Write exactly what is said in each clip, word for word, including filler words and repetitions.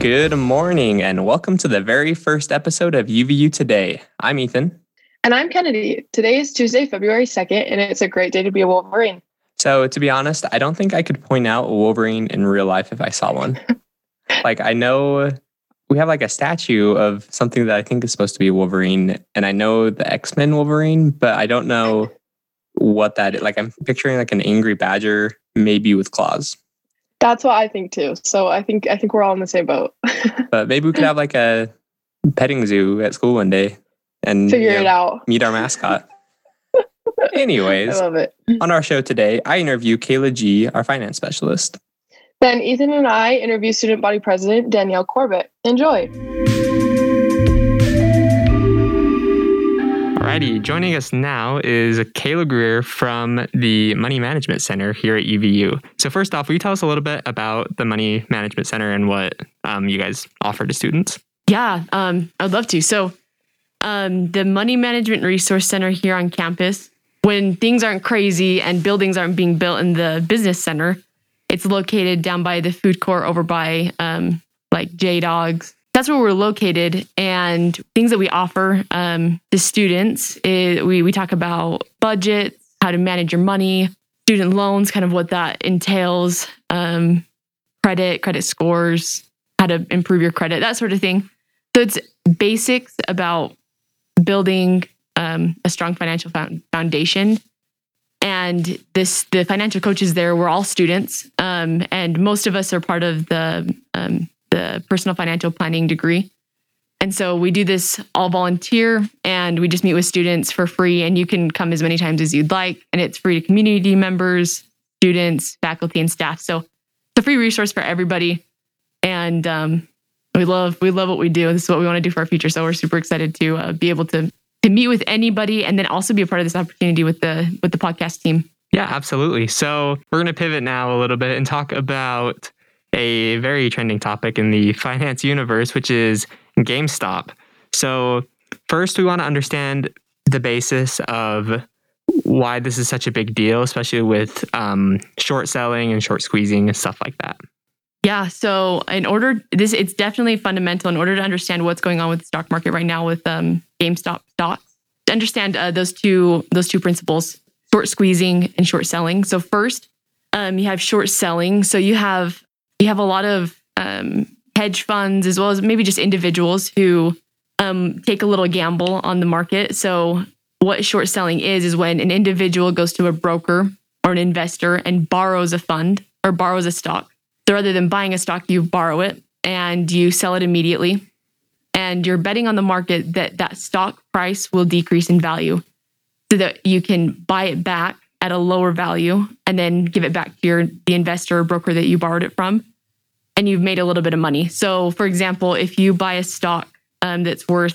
Good morning, and welcome to the very first episode of U V U Today. I'm Ethan. And I'm Kennedy. Today is Tuesday, February second, and it's a great day to be a Wolverine. So, to be honest, I don't think I could point out a Wolverine in real life if I saw one. Like, I know we have like a statue of something that I think is supposed to be a Wolverine, and I know the X-Men Wolverine, but I don't know what that is. Like, I'm picturing like an angry badger, maybe with claws. That's what I think too. So I think I think we're all in the same boat. But maybe we could have like a petting zoo at school one day and figure you know, it out. Meet our mascot. Anyways, I love it. On our show today, I interview Kayla G, our finance specialist. Then Ethan and I interview student body president Danielle Corbett. Enjoy. Alrighty, joining us now is Kayla Greer from the Money Management Center here at U V U. So first off, will you tell us a little bit about the Money Management Center and what um, you guys offer to students? Yeah, um, I'd love to. So um, the Money Management Resource Center here on campus, when things aren't crazy and buildings aren't being built in the business center, it's located down by the food court over by um, like J-Dogs. That's where we're located, and things that we offer um, the students is we, we talk about budgets, how to manage your money, student loans, kind of what that entails, um, credit, credit scores, how to improve your credit, that sort of thing. So it's basics about building um, a strong financial foundation. And this, the financial coaches there, we're all students, um, and most of us are part of the um, the personal financial planning degree. And so we do this all volunteer, and we just meet with students for free, and you can come as many times as you'd like. And it's free to community members, students, faculty, and staff. So it's a free resource for everybody. And um, we love we love what we do. This is what we want to do for our future. So we're super excited to uh, be able to to meet with anybody, and then also be a part of this opportunity with the with the podcast team. Yeah, absolutely. So we're going to pivot now a little bit and talk about a very trending topic in the finance universe, which is GameStop. So first, we want to understand the basis of why this is such a big deal, especially with um, short selling and short squeezing and stuff like that. Yeah. So in order, this it's definitely fundamental in order to understand what's going on with the stock market right now with um, GameStop stocks. To understand uh, those two those two principles, short squeezing and short selling. So first, um, you have short selling. So you have You have a lot of um, hedge funds, as well as maybe just individuals who um, take a little gamble on the market. So what short selling is, is when an individual goes to a broker or an investor and borrows a fund or borrows a stock. So rather than buying a stock, you borrow it and you sell it immediately. And you're betting on the market that that stock price will decrease in value so that you can buy it back at a lower value and then give it back to your the investor or broker that you borrowed it from. And you've made a little bit of money. So for example, if you buy a stock um, that's worth,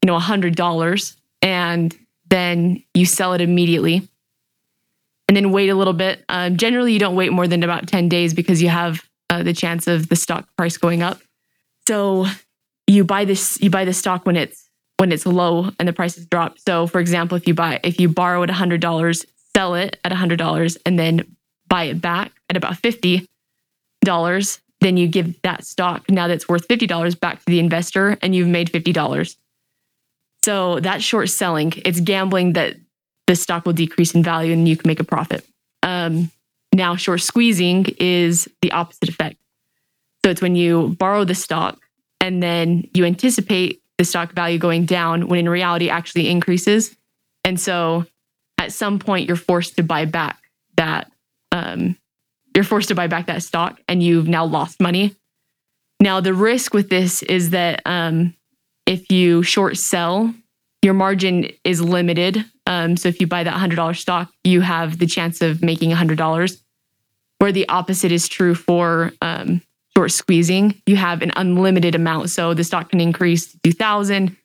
you know, one hundred dollars, and then you sell it immediately and then wait a little bit. Um, generally, you don't wait more than about ten days because you have uh, the chance of the stock price going up. So you buy this, you buy the stock when it's when it's low and the price has dropped. So for example, if you buy if you borrow at one hundred dollars, sell it at one hundred dollars, and then buy it back at about fifty dollars, then you give that stock, now that's worth fifty dollars, back to the investor, and you've made fifty dollars. So that's short selling. It's gambling that the stock will decrease in value and you can make a profit. Um, now, short squeezing is the opposite effect. So it's when you borrow the stock and then you anticipate the stock value going down when in reality actually increases. And so at some point, you're forced to buy back that um, you're forced to buy back that stock, and you've now lost money. Now, the risk with this is that um, if you short sell, your margin is limited. Um, so if you buy that one hundred dollars stock, you have the chance of making one hundred dollars. Where the opposite is true for um, short squeezing, you have an unlimited amount. So the stock can increase to two thousand dollars.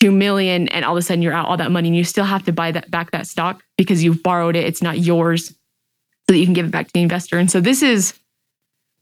two million, and all of a sudden you're out all that money, and you still have to buy that back that stock because you've borrowed it. It's not yours, so that you can give it back to the investor. And so this is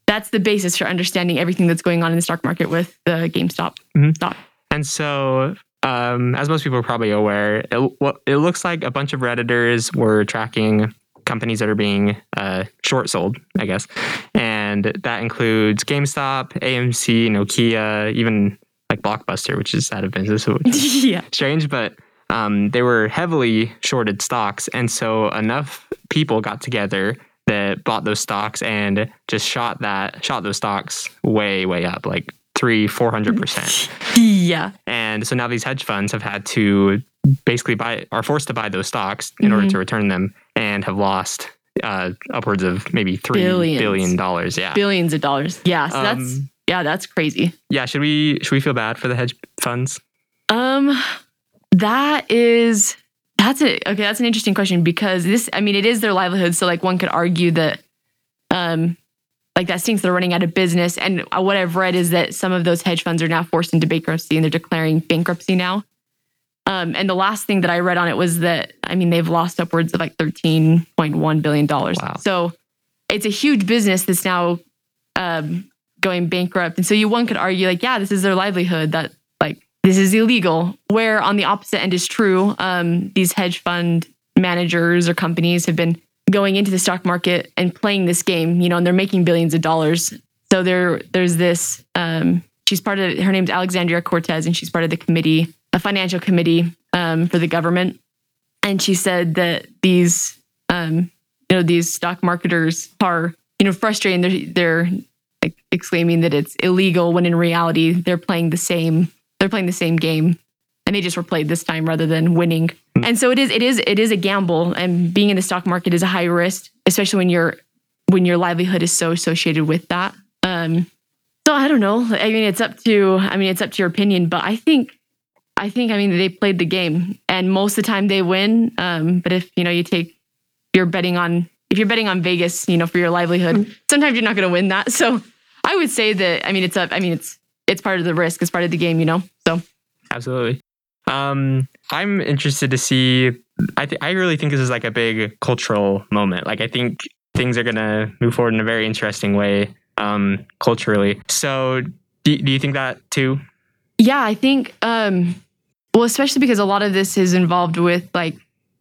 that's the basis for understanding everything that's going on in the stock market with the GameStop mm-hmm. stock. And so, um, as most people are probably aware, it, it looks like a bunch of Redditors were tracking companies that are being uh, short sold, I guess, and And that includes GameStop, A M C, Nokia, even like Blockbuster, which is out of business, which is yeah. strange, but um, they were heavily shorted stocks. And so enough people got together that bought those stocks and just shot that, shot those stocks way, way up, like three, four hundred percent. Yeah. And so now these hedge funds have had to basically buy, are forced to buy those stocks in mm-hmm. order to return them, and have lost uh, upwards of maybe three Billions. billion dollars. Yeah. Billions of dollars. Yeah. So um, that's, yeah, that's crazy. Yeah. Should we, should we feel bad for the hedge funds? Um, that is, that's it. Okay. That's an interesting question, because this, I mean, it is their livelihood. So like one could argue that, um, like that stinks, they're running out of business. And what I've read is that some of those hedge funds are now forced into bankruptcy, and they're declaring bankruptcy now. Um, and the last thing that I read on it was that, I mean, they've lost upwards of like thirteen point one billion dollars. Wow. So it's a huge business that's now um, going bankrupt. And so you one could argue like, yeah, this is their livelihood, that like this is illegal, where on the opposite end is true. Um, these hedge fund managers or companies have been going into the stock market and playing this game, you know, and they're making billions of dollars. So there, there's this, um, she's part of, her name's Alexandria Cortez, and she's part of the committee, a financial committee um, for the government. And she said that these, um, you know, these stock marketers are, you know, frustrated. They're, they're like exclaiming that it's illegal, when in reality, they're playing the same, they're playing the same game, and they just were played this time rather than winning. And so it is, it is, it is a gamble, and being in the stock market is a high risk, especially when your, when your livelihood is so associated with that. Um, so I don't know. I mean, it's up to, I mean, it's up to your opinion, but I think, I think, I mean, they played the game, and most of the time they win. Um, but if, you know, you take, you're betting on, if you're betting on Vegas, you know, for your livelihood, mm-hmm. sometimes you're not going to win that. So I would say that, I mean, it's up, I mean, it's, it's part of the risk. It's part of the game, you know? So. Absolutely. Um, I'm interested to see, I th- I really think this is like a big cultural moment. Like I think things are going to move forward in a very interesting way, um, culturally. So do, do you think that too? Yeah, I think, um, well, especially because a lot of this is involved with like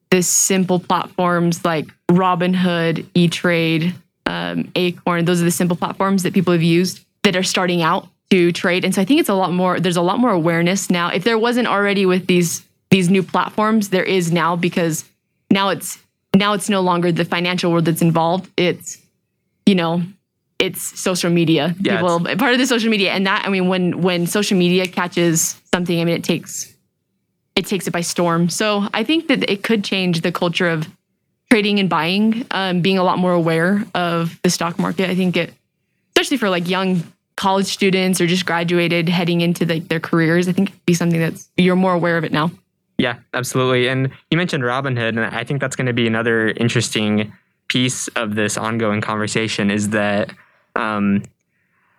this simple platforms like Robinhood, E-Trade, um, Acorn. Those are the simple platforms that people have used that are starting out to trade. And so I think it's a lot more, there's a lot more awareness now. If there wasn't already with these these new platforms, there is now, because now it's now it's no longer the financial world that's involved. It's, you know, it's social media. Yeah, people, it's part of the social media. And that, I mean, when when social media catches something, I mean, it takes It takes it by storm. So I think that it could change the culture of trading and buying, um, being a lot more aware of the stock market. I think it, especially for like young college students or just graduated heading into like the, their careers, I think it'd be something that's, you're more aware of it now. Yeah, absolutely. And you mentioned Robinhood, and I think that's going to be another interesting piece of this ongoing conversation, is that um,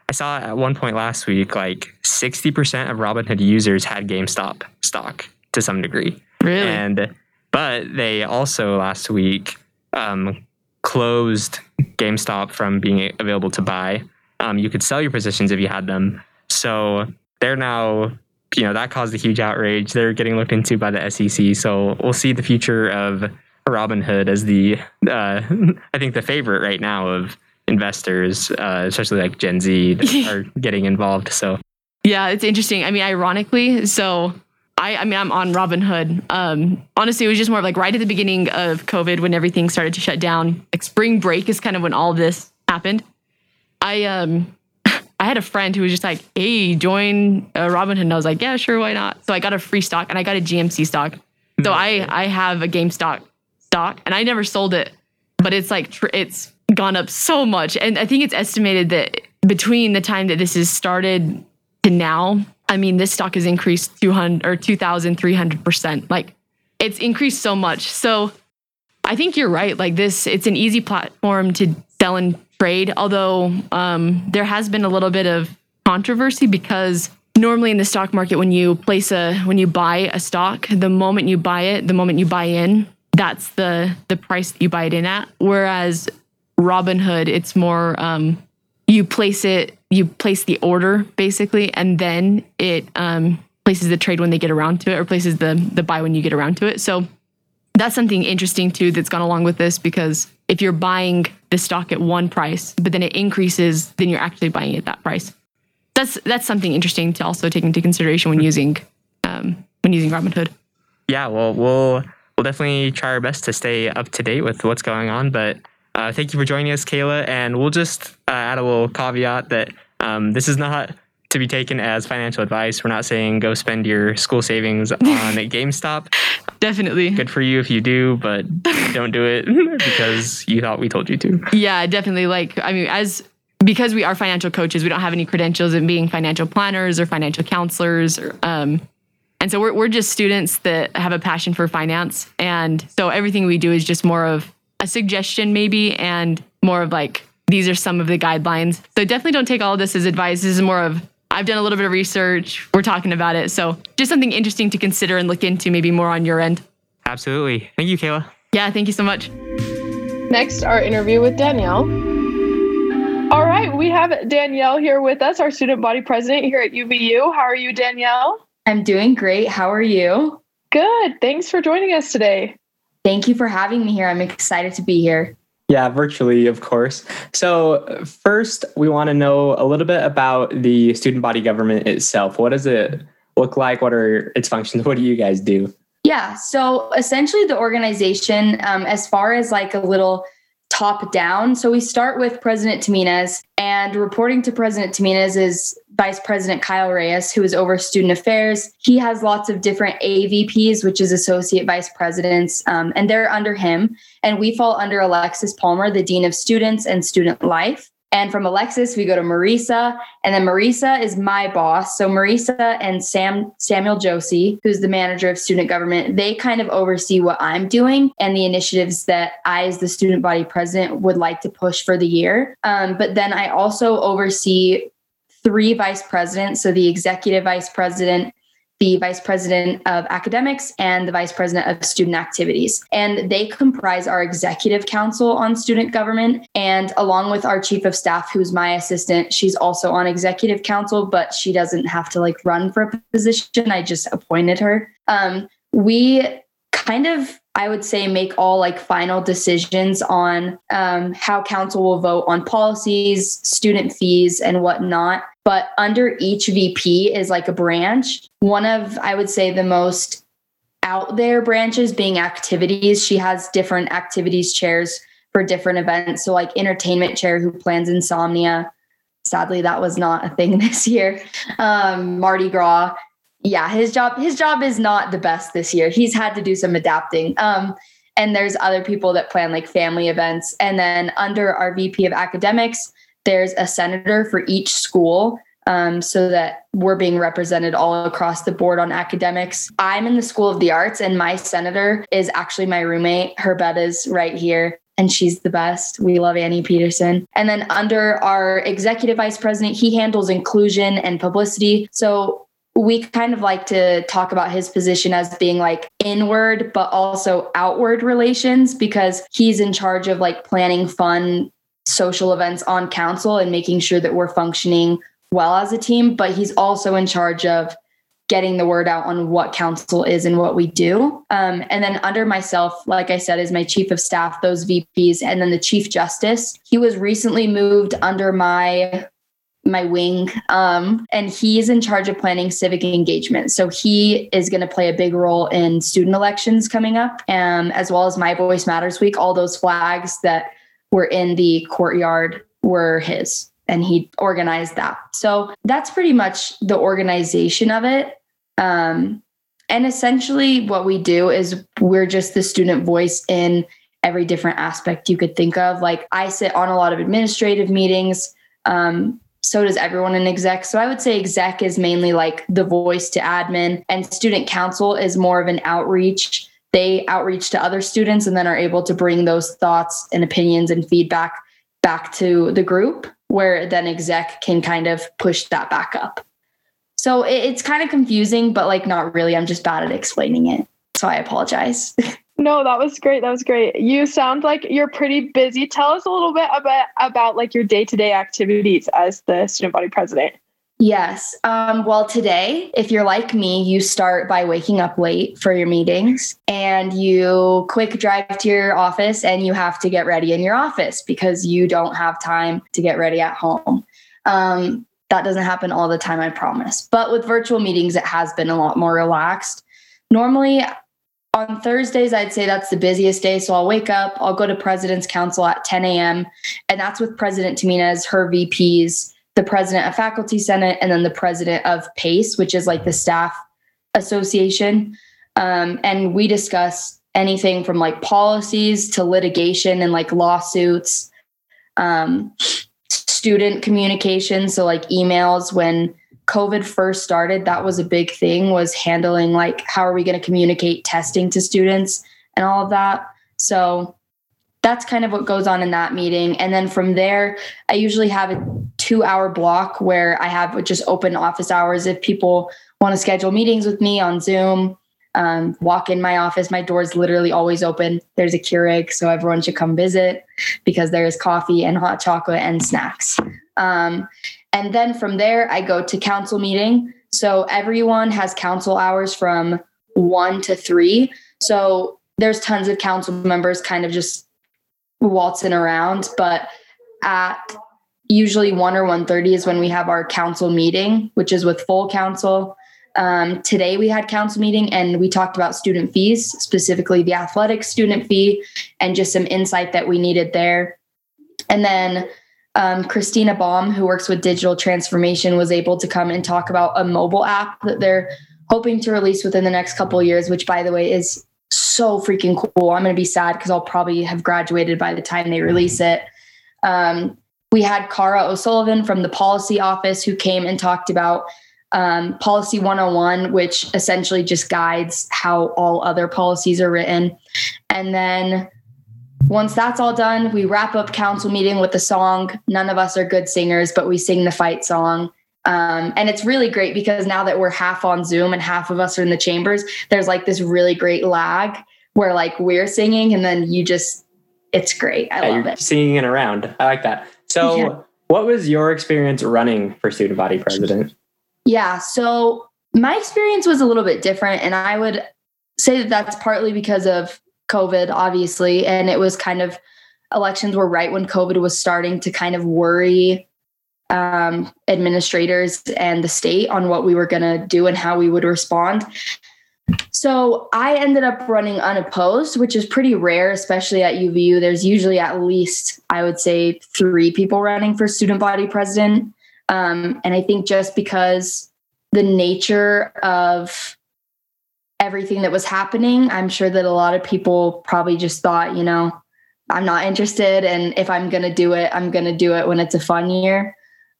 I saw at one point last week, like sixty percent of Robinhood users had GameStop stock to some degree. Really? And but they also last week um, closed GameStop from being available to buy. Um, you could sell your positions if you had them. So they're now, you know, that caused a huge outrage. They're getting looked into by the S E C. So we'll see the future of Robinhood as the, uh, I think, the favorite right now of investors, uh, especially like Gen Z that are getting involved. So yeah, it's interesting. I mean, ironically, so. I, I mean, I'm on Robinhood. Um, honestly, it was just more of like right at the beginning of COVID, when everything started to shut down. Like spring break is kind of when all of this happened. I um, I had a friend who was just like, "Hey, join uh, Robinhood," and I was like, "Yeah, sure, why not?" So I got a free stock, and I got a G M C stock. So I I have a GameStop stock, and I never sold it, but it's like tr- it's gone up so much, and I think it's estimated that between the time that this has started to now, I mean, this stock has increased two hundred or two thousand three hundred percent. Like, it's increased so much. So I think you're right. Like this, it's an easy platform to sell and trade. Although um, there has been a little bit of controversy, because normally in the stock market, when you place a, when you buy a stock, the moment you buy it, the moment you buy in, that's the, the price that you buy it in at. Whereas Robinhood, it's more, um, you place it, you place the order basically, and then it um, places the trade when they get around to it, or places the the buy when you get around to it. So that's something interesting too that's gone along with this, because if you're buying the stock at one price, but then it increases, then you're actually buying it at that price. That's that's something interesting to also take into consideration when using um, when using Robinhood. Yeah, well, we'll we'll definitely try our best to stay up to date with what's going on. But uh, thank you for joining us, Kayla. And we'll just uh, add a little caveat that um, this is not to be taken as financial advice. We're not saying go spend your school savings on GameStop. Definitely. Good for you if you do, but don't do it because you thought we told you to. Yeah, definitely. Like, I mean, as... because we are financial coaches, we don't have any credentials in being financial planners or financial counselors. Or, um, and so we're we're just students that have a passion for finance. And so everything we do is just more of a suggestion maybe, and more of like, these are some of the guidelines. So definitely don't take all of this as advice. This is more of, I've done a little bit of research, we're talking about it. So just something interesting to consider and look into maybe more on your end. Absolutely. Thank you, Kayla. Yeah, thank you so much. Next, our interview with Danielle. All right, we have Danielle here with us, our student body president here at U V U. How are you, Danielle? I'm doing great. How are you? Good. Thanks for joining us today. Thank you for having me here. I'm excited to be here. Yeah, virtually, of course. So first, we want to know a little bit about the student body government itself. What does it look like? What are its functions? What do you guys do? Yeah, so essentially the organization, um, as far as like a little top down. So we start with President Taminez, and reporting to President Taminez is Vice President Kyle Reyes, who is over student affairs. He has lots of different A V Ps, which is associate vice presidents, um, and they're under him. And we fall under Alexis Palmer, the Dean of Students and Student Life. And from Alexis, we go to Marisa, and then Marisa is my boss. So Marisa and Sam Samuel Josie, who's the manager of student government, they kind of oversee what I'm doing and the initiatives that I, as the student body president, would like to push for the year. Um, but then I also oversee three vice presidents, so the executive vice president, the vice president of academics, and the vice president of student activities. And they comprise our executive council on student government. And along with our chief of staff, who's my assistant, she's also on executive council, but she doesn't have to like run for a position. I just appointed her. Um, we kind of, I would say, make all like final decisions on um, how council will vote on policies, student fees, and whatnot. But under each V P is like a branch. One of, I would say, the most out there branches being activities. She has different activities chairs for different events. So like entertainment chair who plans Insomnia. Sadly, that was not a thing this year. Um, Mardi Gras. Yeah, his job his job is not the best this year. He's had to do some adapting. Um, and there's other people that plan like family events. And then under our V P of academics, there's a senator for each school, um, so that we're being represented all across the board on academics. I'm in the School of the Arts, and my senator is actually my roommate. Her bed is right here, and she's the best. We love Annie Peterson. And then under our executive vice president, he handles inclusion and publicity. So we kind of like to talk about his position as being like inward, but also outward relations, because he's in charge of like planning fun social events on council and making sure that we're functioning well as a team. But he's also in charge of getting the word out on what council is and what we do. Um, and then under myself, like I said, is my chief of staff, those V Ps, and then the chief justice. He was recently moved under my... my wing. Um, and he's in charge of planning civic engagement. So he is going to play a big role in student elections coming up, um, as well as My Voice Matters Week. All those flags that were in the courtyard were his, and he organized that. So that's pretty much the organization of it. Um, and essentially what we do is we're just the student voice in every different aspect you could think of. Like I sit on a lot of administrative meetings, um, so does everyone in exec. So I would say exec is mainly like the voice to admin, and student council is more of an outreach. They outreach to other students and then are able to bring those thoughts and opinions and feedback back to the group, where then exec can kind of push that back up. So it's kind of confusing, but like not really. I'm just bad at explaining it, so I apologize. No, that was great. That was great. You sound like you're pretty busy. Tell us a little bit about, about like your day-to-day activities as the student body president. Yes. Um, well, today, if you're like me, you start by waking up late for your meetings and you quick drive to your office and you have to get ready in your office because you don't have time to get ready at home. Um, that doesn't happen all the time, I promise. But with virtual meetings, it has been a lot more relaxed. Normally, on Thursdays, I'd say that's the busiest day. So I'll wake up, I'll go to President's Council at ten a.m. and that's with President Taminez, her V Ps, the president of Faculty Senate, and then the president of PACE, which is like the staff association. Um, and we discuss anything from like policies to litigation and like lawsuits, um, student communication. So like emails, when COVID first started, that was a big thing, was handling like, how are we going to communicate testing to students and all of that. So that's kind of what goes on in that meeting. And then from there, I usually have a two hour block where I have just open office hours. If people want to schedule meetings with me on Zoom, um, walk in my office, my door is literally always open. There's a Keurig, so everyone should come visit because there is coffee and hot chocolate and snacks. Um, and then from there, I go to council meeting. So everyone has council hours from one to three. So there's tons of council members kind of just waltzing around, but at usually one or one thirty is when we have our council meeting, which is with full council. Um, today we had council meeting and we talked about student fees, specifically the athletic student fee, and just some insight that we needed there. And then um, Christina Baum, who works with digital transformation, was able to come and talk about a mobile app that they're hoping to release within the next couple of years, which, by the way, is so freaking cool. I'm going to be sad because I'll probably have graduated by the time they release it. Um, we had Cara O'Sullivan from the policy office who came and talked about um, policy one oh one, which essentially just guides how all other policies are written. And then once that's all done, we wrap up council meeting with a song. None of us are good singers, but we sing the fight song. Um, and it's really great because now that we're half on Zoom and half of us are in the chambers, there's like this really great lag where like we're singing and then you just, it's great. I yeah, love you're it. Singing it around. I like that. So yeah. What was your experience running for student body president? Yeah. So my experience was a little bit different, and I would say that that's partly because of COVID, obviously. And it was kind of, elections were right when COVID was starting to kind of worry um, administrators and the state on what we were going to do and how we would respond. So I ended up running unopposed, which is pretty rare, especially at U V U. There's usually at least, I would say, three people running for student body president. Um, and I think just because the nature of everything that was happening, I'm sure that a lot of people probably just thought, you know, I'm not interested. And if I'm going to do it, I'm going to do it when it's a fun year.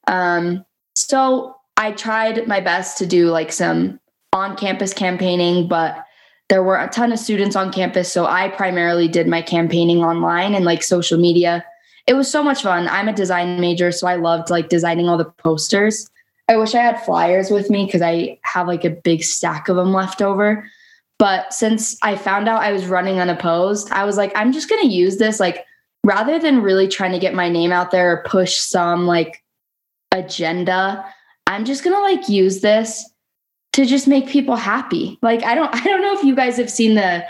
Um, so I tried my best to do like some on-campus campaigning, but there were a ton of students on campus. So I primarily did my campaigning online and like social media. It was so much fun. I'm a design major, so I loved like designing all the posters. I wish I had flyers with me because I have like a big stack of them left over. But since I found out I was running unopposed, I was like, I'm just going to use this, like, rather than really trying to get my name out there or push some like agenda, I'm just going to like use this to just make people happy. Like, I don't, I don't know if you guys have seen the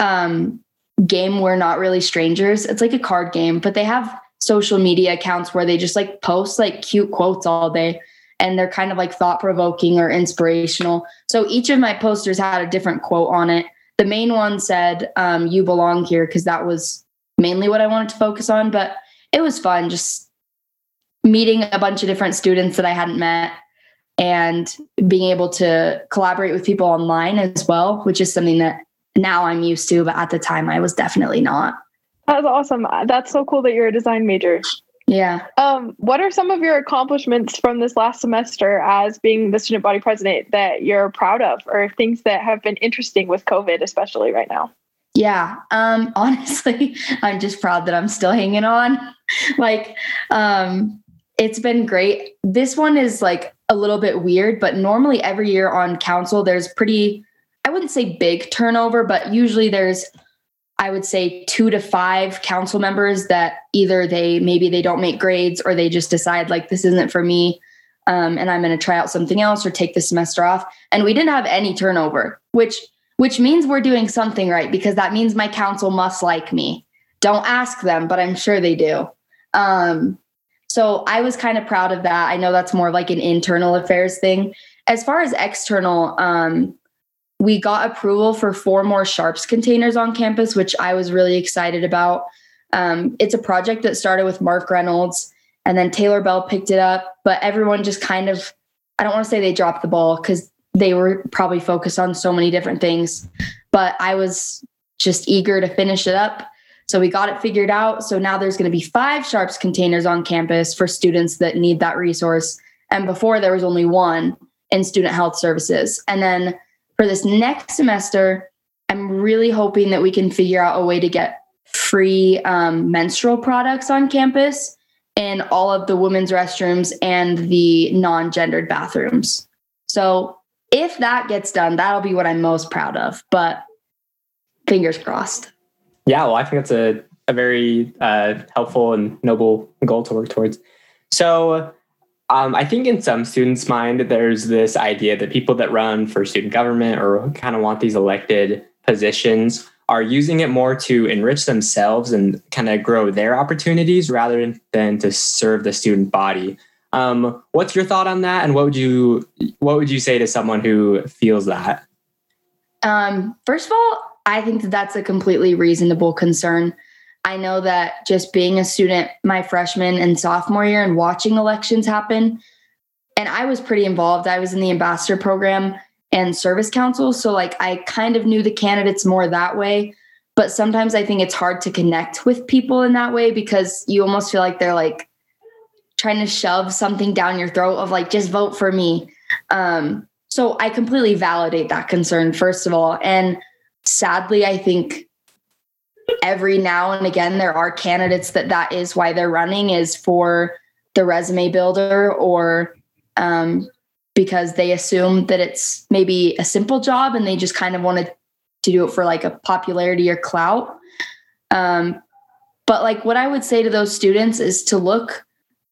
um, game We're Not Really Strangers. It's like a card game, but they have social media accounts where they just like post like cute quotes all day. And they're kind of like thought provoking or inspirational. So each of my posters had a different quote on it. The main one said, um, you belong here. Cause that was mainly what I wanted to focus on, but it was fun just meeting a bunch of different students that I hadn't met and being able to collaborate with people online as well, which is something that now I'm used to, but at the time I was definitely not. That's awesome. That's so cool that you're a design major. Yeah. Um, what are some of your accomplishments from this last semester as being the student body president that you're proud of, or things that have been interesting with COVID, especially right now? Yeah. Um, honestly, I'm just proud that I'm still hanging on. like, um, It's been great. This one is like a little bit weird, but normally every year on council, there's pretty, I wouldn't say big turnover, but usually there's, I would say, two to five council members that either they, maybe they don't make grades or they just decide like, this isn't for me. um, and I'm going to try out something else or take the semester off. And we didn't have any turnover, which which means we're doing something right, because that means my council must like me. Don't ask them, but I'm sure they do. Um, so I was kind of proud of that. I know that's more like an internal affairs thing. As far as external, um, we got approval for four more Sharps containers on campus, which I was really excited about. Um, it's a project that started with Mark Reynolds, and then Taylor Bell picked it up, but everyone just kind of, I don't want to say they dropped the ball because they were probably focused on so many different things, but I was just eager to finish it up. So we got it figured out. So now there's going to be five Sharps containers on campus for students that need that resource. And before there was only one in student health services. And then for this next semester, I'm really hoping that we can figure out a way to get free um, menstrual products on campus in all of the women's restrooms and the non-gendered bathrooms. So if that gets done, that'll be what I'm most proud of, but fingers crossed. Yeah, well, I think that's a, a very uh, helpful and noble goal to work towards. So um, I think in some students' mind, there's this idea that people that run for student government or kind of want these elected positions are using it more to enrich themselves and kind of grow their opportunities rather than to serve the student body. Um, what's your thought on that? And what would you what would you say to someone who feels that? Um, first of all, I think that that's a completely reasonable concern. I know that just being a student my freshman and sophomore year and watching elections happen, and I was pretty involved. I was in the ambassador program and service council. So like I kind of knew the candidates more that way. But sometimes I think it's hard to connect with people in that way because you almost feel like they're like trying to shove something down your throat of like, just vote for me. Um, so I completely validate that concern, first of all. And sadly, I think every now and again, there are candidates that that is why they're running, is for the resume builder or um, because they assume that it's maybe a simple job and they just kind of wanted to do it for like a popularity or clout. Um, but like what I would say to those students is to look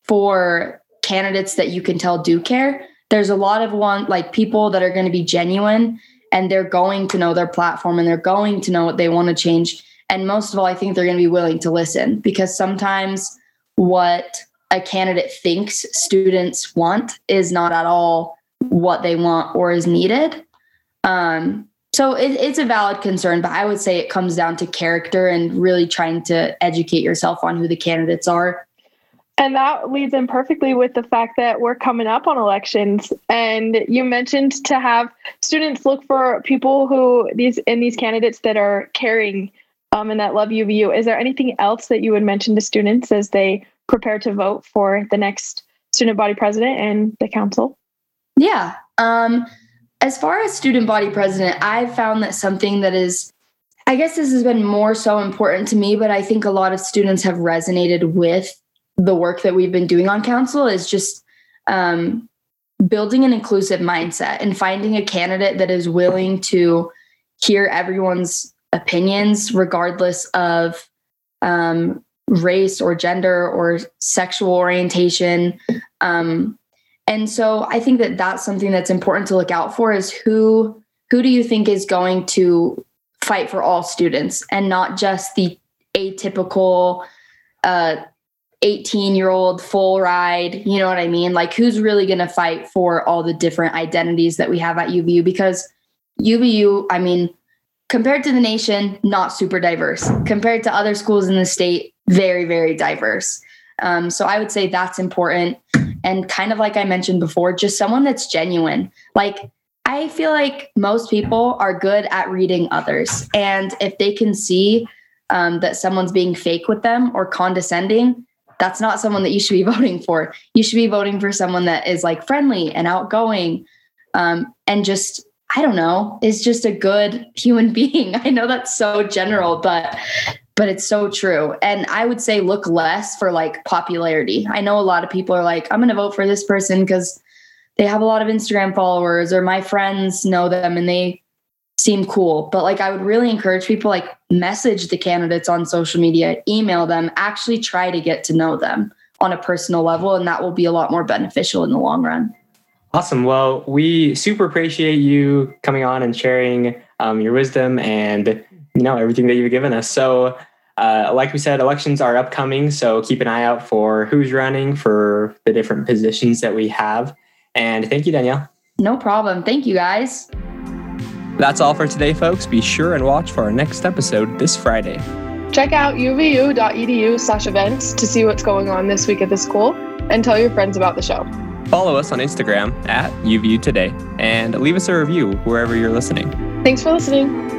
for candidates that you can tell do care. There's a lot of one like people that are going to be genuine, and they're going to know their platform and they're going to know what they want to change. And most of all, I think they're going to be willing to listen, because sometimes what a candidate thinks students want is not at all what they want or is needed. Um, so it, it's a valid concern, but I would say it comes down to character and really trying to educate yourself on who the candidates are. And that leads in perfectly with the fact that we're coming up on elections, and you mentioned to have students look for people who these in these candidates that are caring um, and that love U V U. Is there anything else that you would mention to students as they prepare to vote for the next student body president and the council? Yeah. Um, as far as student body president, I've found that something that is, I guess this has been more so important to me, but I think a lot of students have resonated with the work that we've been doing on council is just um, building an inclusive mindset and finding a candidate that is willing to hear everyone's opinions, regardless of um, race or gender or sexual orientation. Um, and so I think that that's something that's important to look out for, is who, who do you think is going to fight for all students and not just the atypical, uh, eighteen year old full ride, you know what I mean? Like who's really going to fight for all the different identities that we have at U V U? Because U V U, I mean, compared to the nation, not super diverse. Compared to other schools in the state, very, very diverse. Um, so I would say that's important. And kind of like I mentioned before, just someone that's genuine. Like I feel like most people are good at reading others. And if they can see um, that someone's being fake with them or condescending, that's not someone that you should be voting for. You should be voting for someone that is like friendly and outgoing um, and just, I don't know, is just a good human being. I know that's so general, but, but it's so true. And I would say look less for like popularity. I know a lot of people are like, I'm going to vote for this person because they have a lot of Instagram followers or my friends know them and they seem cool. But like, I would really encourage people like message the candidates on social media, email them, actually try to get to know them on a personal level, and that will be a lot more beneficial in the long run. Awesome. Well, we super appreciate you coming on and sharing um, your wisdom and, you know, everything that you've given us. So uh, like we said, elections are upcoming, so keep an eye out for who's running for the different positions that we have. And thank you, Danielle. No problem. Thank you, guys. That's all for today, folks. Be sure and watch for our next episode this Friday. Check out u v u dot e d u slash events to see what's going on this week at the school, and tell your friends about the show. Follow us on Instagram at U V U Today, and leave us a review wherever you're listening. Thanks for listening.